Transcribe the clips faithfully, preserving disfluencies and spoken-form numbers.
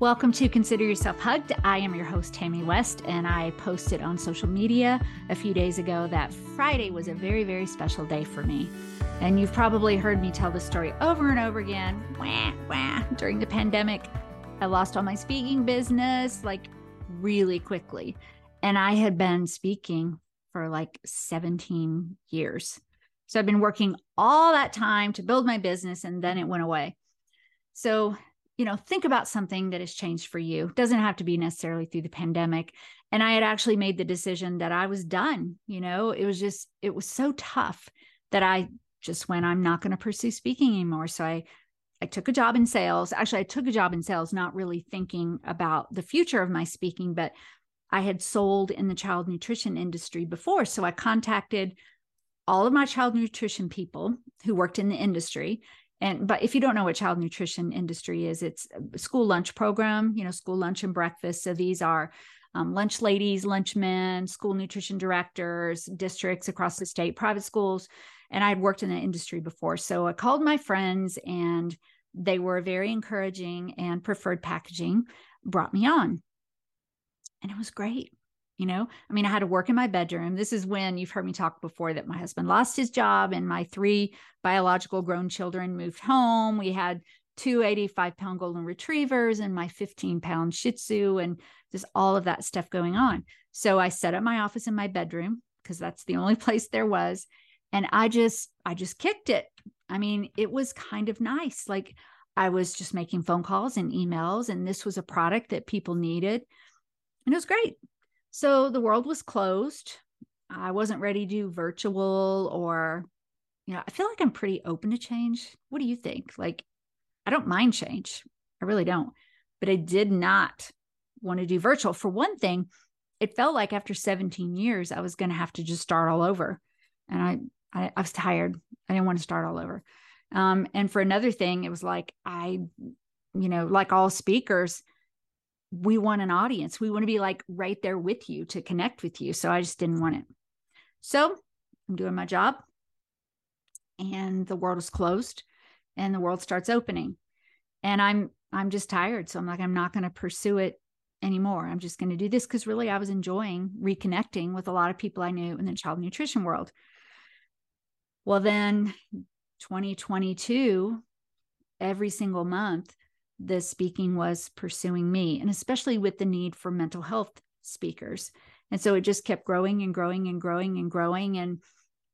Welcome to Consider Yourself Hugged. I am your host, Tammy West, and I posted on social media a few days ago that Friday was a very, very special day for me. And you've probably heard me tell this story over and over again. Wah, wah. During the pandemic, I lost all my speaking business like really quickly. And I had been speaking for like seventeen years. So I've been working all that time to build my business, and then it went away. So, you know, think about something that has changed for you. It doesn't have to be necessarily through the pandemic. And I had actually made the decision that I was done. You know, it was just, it was so tough that I just went, I'm not going to pursue speaking anymore. So I, I took a job in sales. Actually, I took a job in sales, not really thinking about the future of my speaking, but I had sold in the child nutrition industry before. So I contacted all of my child nutrition people who worked in the industry. And, but if you don't know what child nutrition industry is, it's a school lunch program, you know, school lunch and breakfast. So these are um, lunch ladies, lunch men, school nutrition directors, districts across the state, private schools. And I had worked in the industry before. So I called my friends, and they were very encouraging, and Preferred Packaging brought me on. And it was great. You know, I mean, I had to work in my bedroom. This is when you've heard me talk before that my husband lost his job and my three biological grown children moved home. We had two eighty-five pound golden retrievers and my fifteen pound shih tzu and just all of that stuff going on. So I set up my office in my bedroom because that's the only place there was. And I just, I just kicked it. I mean, it was kind of nice. Like I was just making phone calls and emails, and this was a product that people needed, and it was great. So the world was closed. I wasn't ready to do virtual or, you know, I feel like I'm pretty open to change. What do you think? Like, I don't mind change. I really don't. But I did not want to do virtual. For one thing, it felt like after seventeen years, I was going to have to just start all over. And I, I, I was tired. I didn't want to start all over. Um, and for another thing, it was like, I, you know, like all speakers, we want an audience. We want to be like right there with you to connect with you. So I just didn't want it. So I'm doing my job, and the world is closed, and the world starts opening, and I'm, I'm just tired. So I'm like, I'm not going to pursue it anymore. I'm just going to do this. Cause really I was enjoying reconnecting with a lot of people I knew in the child nutrition world. Well, then twenty twenty-two, every single month, the speaking was pursuing me, and especially with the need for mental health speakers. And so it just kept growing and growing and growing and growing. And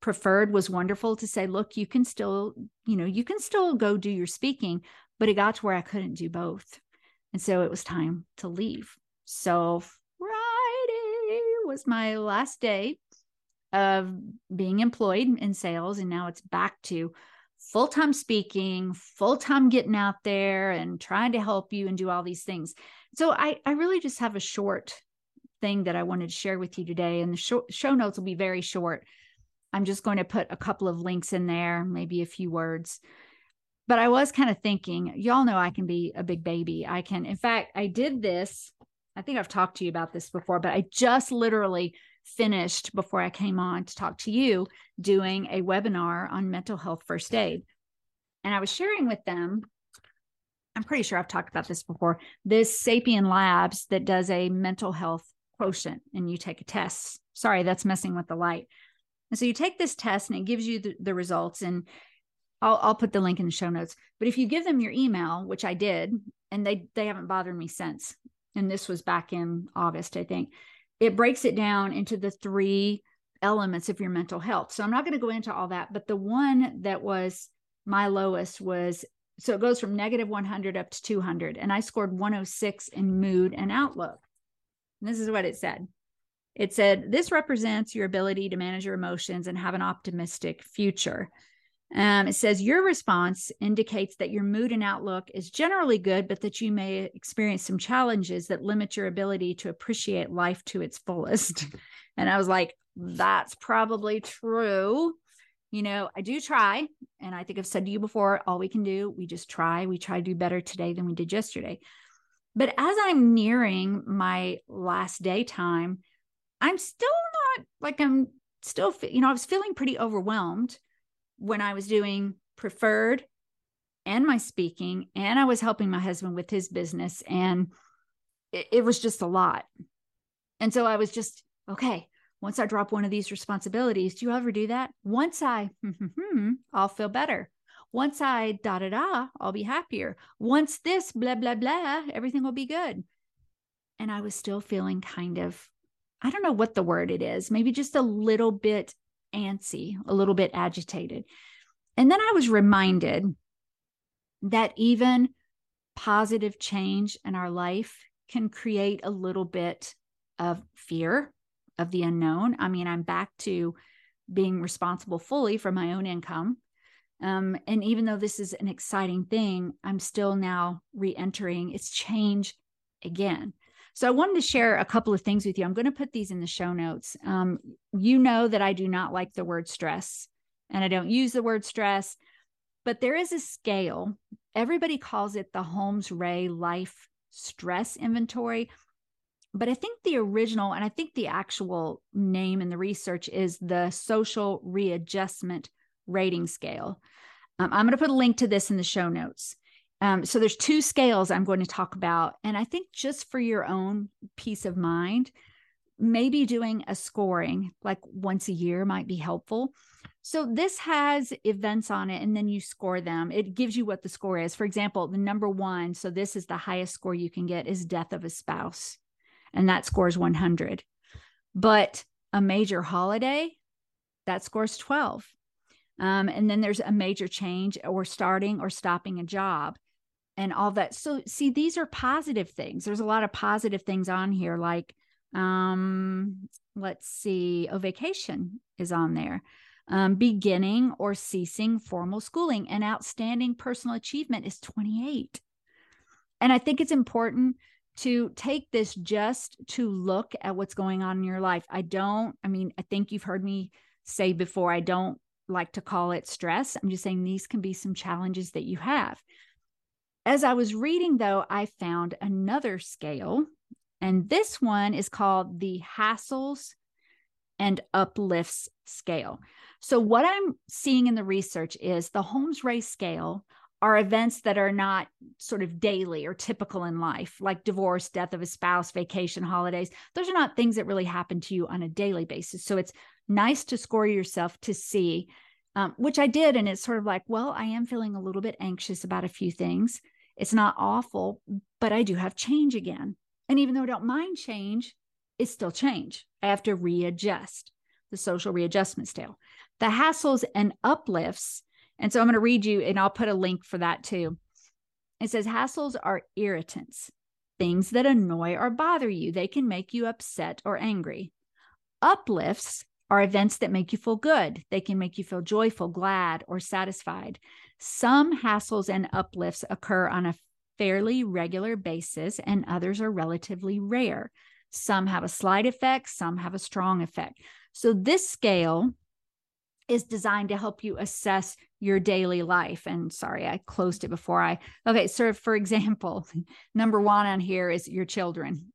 Preferred was wonderful to say, look, you can still, you know, you can still go do your speaking, but it got to where I couldn't do both. And so it was time to leave. So Friday was my last day of being employed in sales. And now it's back to full-time speaking, full-time getting out there and trying to help you and do all these things. So I, I really just have a short thing that I wanted to share with you today. And the show, show notes will be very short. I'm just going to put a couple of links in there, maybe a few words. But I was kind of thinking, y'all know I can be a big baby. I can, in fact, I did this. I think I've talked to you about this before, but I just literally finished before I came on to talk to you doing a webinar on mental health first aid. And I was sharing with them, I'm pretty sure I've talked about this before, this Sapien Labs that does a mental health quotient, and you take a test. Sorry, that's messing with the light. And so you take this test and it gives you the, the results, and I'll, I'll put the link in the show notes. But if you give them your email, which I did, and they, they haven't bothered me since. And this was back in August, I think. It breaks it down into the three elements of your mental health. So I'm not going to go into all that, but the one that was my lowest was, so it goes from negative one hundred up to two hundred. And I scored one oh six in mood and outlook. And this is what it said. It said, this represents your ability to manage your emotions and have an optimistic future. Um, it says your response indicates that your mood and outlook is generally good, but that you may experience some challenges that limit your ability to appreciate life to its fullest. And I was like, that's probably true. You know, I do try. And I think I've said to you before, all we can do, we just try. We try to do better today than we did yesterday. But as I'm nearing my last day time, I'm still not like, I'm still, you know, I was feeling pretty overwhelmed when I was doing Preferred and my speaking, and I was helping my husband with his business. And it, it was just a lot. And so I was just, okay, once I drop one of these responsibilities, do you ever do that? Once I, I'll feel better. Once I da, da, da, I'll be happier. Once this, blah, blah, blah, everything will be good. And I was still feeling kind of, I don't know what the word it is, maybe just a little bit antsy, a little bit agitated. And then I was reminded that even positive change in our life can create a little bit of fear of the unknown. I mean, I'm back to being responsible fully for my own income. Um, and even though this is an exciting thing, I'm still now re-entering. It's change again. So I wanted to share a couple of things with you. I'm going to put these in the show notes. Um, you know that I do not like the word stress, and I don't use the word stress, but there is a scale. Everybody calls it the Holmes-Rahe Life Stress Inventory. But I think the original, and I think the actual name in the research, is the Social Readjustment Rating Scale. Um, I'm going to put a link to this in the show notes. Um, so there's two scales I'm going to talk about. And I think just for your own peace of mind, maybe doing a scoring like once a year might be helpful. So this has events on it, and then you score them. It gives you what the score is. For example, the number one, so this is the highest score you can get, is death of a spouse. And that scores one hundred. But a major holiday, that scores twelve. Um, and then there's a major change, or starting or stopping a job, and all that. So see, these are positive things. There's a lot of positive things on here. Like, um, let's see, oh, vacation is on there. Um, beginning or ceasing formal schooling, and outstanding personal achievement is twenty-eight. And I think it's important to take this just to look at what's going on in your life. I don't, I mean, I think you've heard me say before, I don't like to call it stress. I'm just saying these can be some challenges that you have. As I was reading, though, I found another scale, and this one is called the Hassles and Uplifts Scale. So what I'm seeing in the research is the Holmes-Rahe Scale are events that are not sort of daily or typical in life, like divorce, death of a spouse, vacation, holidays. Those are not things that really happen to you on a daily basis. So it's nice to score yourself to see, um, which I did. And it's sort of like, well, I am feeling a little bit anxious about a few things. It's not awful, but I do have change again. And even though I don't mind change, it's still change. I have to readjust, the social readjustment scale, the hassles and uplifts. And so I'm going to read you, and I'll put a link for that too. It says, hassles are irritants, things that annoy or bother you. They can make you upset or angry. Uplifts are events that make you feel good. They can make you feel joyful, glad, or satisfied. Some hassles and uplifts occur on a fairly regular basis, and others are relatively rare. Some have a slight effect, some have a strong effect. So this scale is designed to help you assess your daily life. And sorry, I closed it before I, okay. So for example, number one on here is your children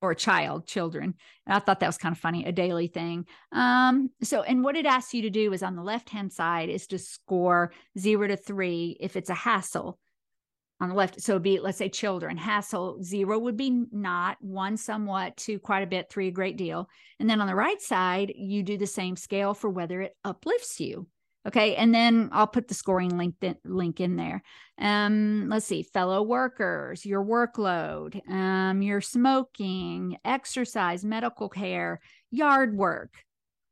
or child, children. And I thought that was kind of funny, a daily thing. Um, so, and what it asks you to do is, on the left-hand side, is to score zero to three if it's a hassle on the left. So it'd be, let's say, children, hassle. Zero would be not, one somewhat, two quite a bit, three a great deal. And then on the right side, you do the same scale for whether it uplifts you. Okay. And then I'll put the scoring link, th- link in there. Um, let's see, fellow workers, your workload, um, your smoking, exercise, medical care, yard work.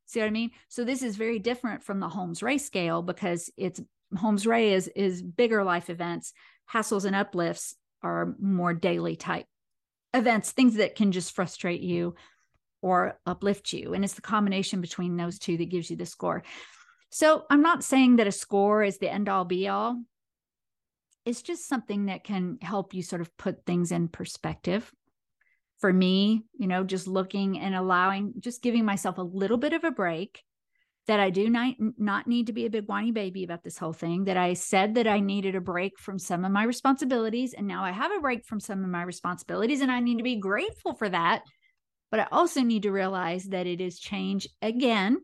See what I mean? So this is very different from the Holmes-Rahe scale, because it's Holmes-Rahe is, is bigger life events. Hassles and uplifts are more daily type events, things that can just frustrate you or uplift you. And it's the combination between those two that gives you the score. So I'm not saying that a score is the end all be all. It's just something that can help you sort of put things in perspective. For me, you know, just looking and allowing, just giving myself a little bit of a break, that I do not, not need to be a big whiny baby about this whole thing, that I said that I needed a break from some of my responsibilities, and now I have a break from some of my responsibilities, and I need to be grateful for that. But I also need to realize that it is change again,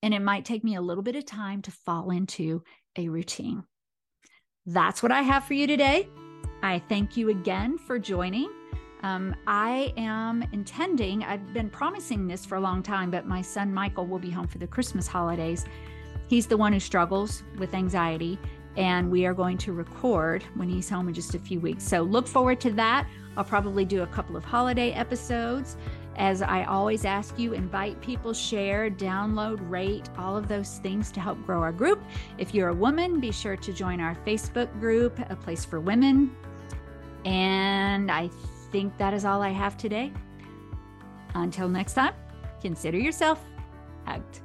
and it might take me a little bit of time to fall into a routine. that's what I have for you today. I thank you again for joining. Um, I am intending, I've been promising this for a long time, but my son Michael will be home for the Christmas holidays. He's the one who struggles with anxiety, and we are going to record when he's home in just a few weeks. So look forward to that. I'll probably do a couple of holiday episodes. As I always ask you, invite people, share, download, rate, all of those things to help grow our group. If you're a woman, be sure to join our Facebook group, A Place for Women. And I think that is all I have today. Until next time, consider yourself hugged.